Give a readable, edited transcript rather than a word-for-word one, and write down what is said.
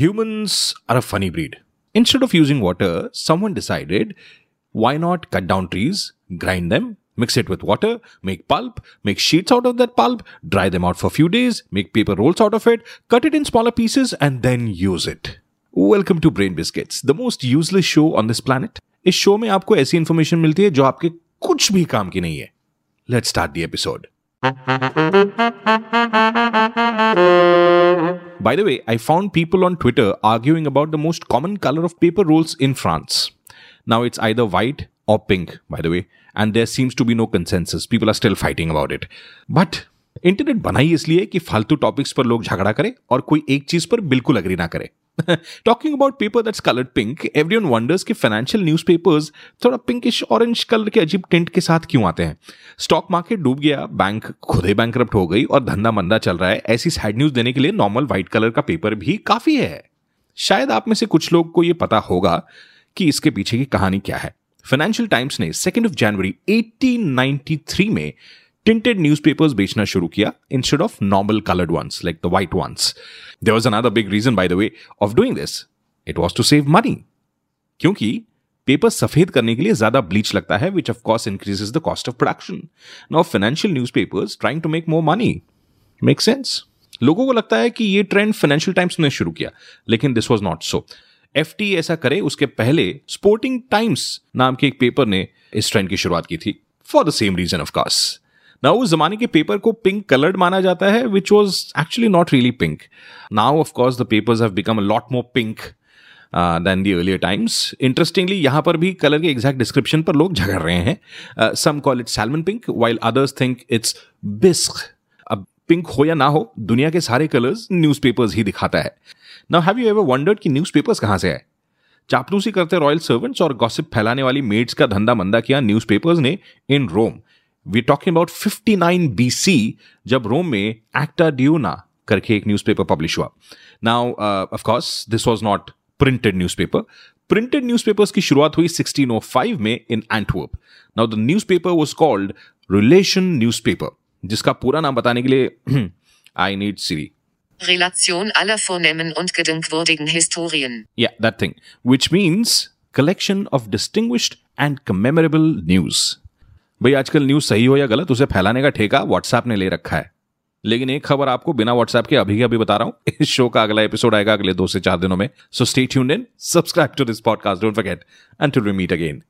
Humans are a funny breed. Instead of using water, someone decided, why not cut down trees, grind them, mix it with water, make pulp, make sheets out of that pulp, dry them out for a few days, make paper rolls out of it, cut it in smaller pieces and then use it. Welcome to Brain Biscuits, the most useless show on this planet. इस show में आपको ऐसी information मिलती है जो आपके कुछ भी काम की नहीं है. Let's start the episode. By the way, I found people on Twitter arguing about the most common color of paper rolls in France. Now it's either white or pink, by the way, and there seems to be no consensus. People are still fighting about it. But internet बनाई इसलिए कि फालतू topics पर लोग झगड़ा करें और कोई एक चीज पर बिल्कुल अग्री ना करे. Talking about paper that's colored pink, everyone wonders कि financial newspapers थोड़ा pinkish orange कलर के अजीब टिंट के साथ क्यों आते हैं. स्टॉक मार्केट डूब गया, बैंक खुद ही बैंकरप्ट हो गई और धंधा मंदा चल रहा है. ऐसी सैड न्यूज देने के लिए नॉर्मल व्हाइट कलर का पेपर भी काफी है. शायद आप में से कुछ लोग को यह पता होगा कि इसके पीछे की कहानी क्या है. फाइनेंशियल टाइम्स ने 2 जनवरी 1893 में tinted newspapers बेचना शुरू किया instead of normal colored ones like the white ones. There was another big reason, by the way, of doing this. It was to save money. क्योंकि पेपर सफेद करने के लिए ज्यादा ब्लीच लगता है, which of course increases the cost of production. Now financial newspapers trying to make more money. Makes sense? लोगों को लगता है कि ये ट्रेंड फाइनेंशियल टाइम्स ने शुरू किया, लेकिन this was not so. FT ऐसा करे उसके पहले स्पोर्टिंग टाइम्स नाम के एक पेपर ने इस ट्रेंड की शुरुआत की थी. For the same reason, of course. Now, उस जमाने के पेपर को पिंक कलर्ड माना जाता है, which was actually not really pink. Now, of course, the papers have become a lot more pink than the earlier times. Interestingly, यहाँ पर भी कलर के exact description पर लोग झगड़ रहे हैं. Some call it salmon pink, while others think it's bisque. अब पिंक हो या ना हो, दुनिया के सारे कलर्स न्यूज़पेपर्स ही दिखाता है. Now, have you ever wondered कि न्यूज़पेपर्स कहाँ से आए? चापलूसी करते रॉयल सर्वेंट्स और गॉसिप फैलाने वाली मेड्स का धंधा मंदा किया न्यूज़पेपर्स ने इन रोम. We're talking about 59 BC, जब रोम में एक्टा ड्यूना करके एक न्यूज़पेपर पब्लिश हुआ. Now, of course, this was not printed newspaper. Printed newspapers की शुरुआत हुई 1605 में in Antwerp. Now, the newspaper was called Relation newspaper, जिसका पूरा नाम बताने के लिए I need Siri. Relation aller vornehmen und gedenkwürdigen Historien. Yeah, that thing. Which means collection of distinguished and commemorable news. भाई आजकल न्यूज सही हो या गलत, उसे फैलाने का ठेका व्हाट्सएप ने ले रखा है. लेकिन एक खबर आपको बिना व्हाट्सएप के अभी बता रहा हूं. इस शो का अगला एपिसोड आएगा अगले 2 से 4 दिनों में. So stay tuned in, subscribe to this podcast, don't forget, and to meet again.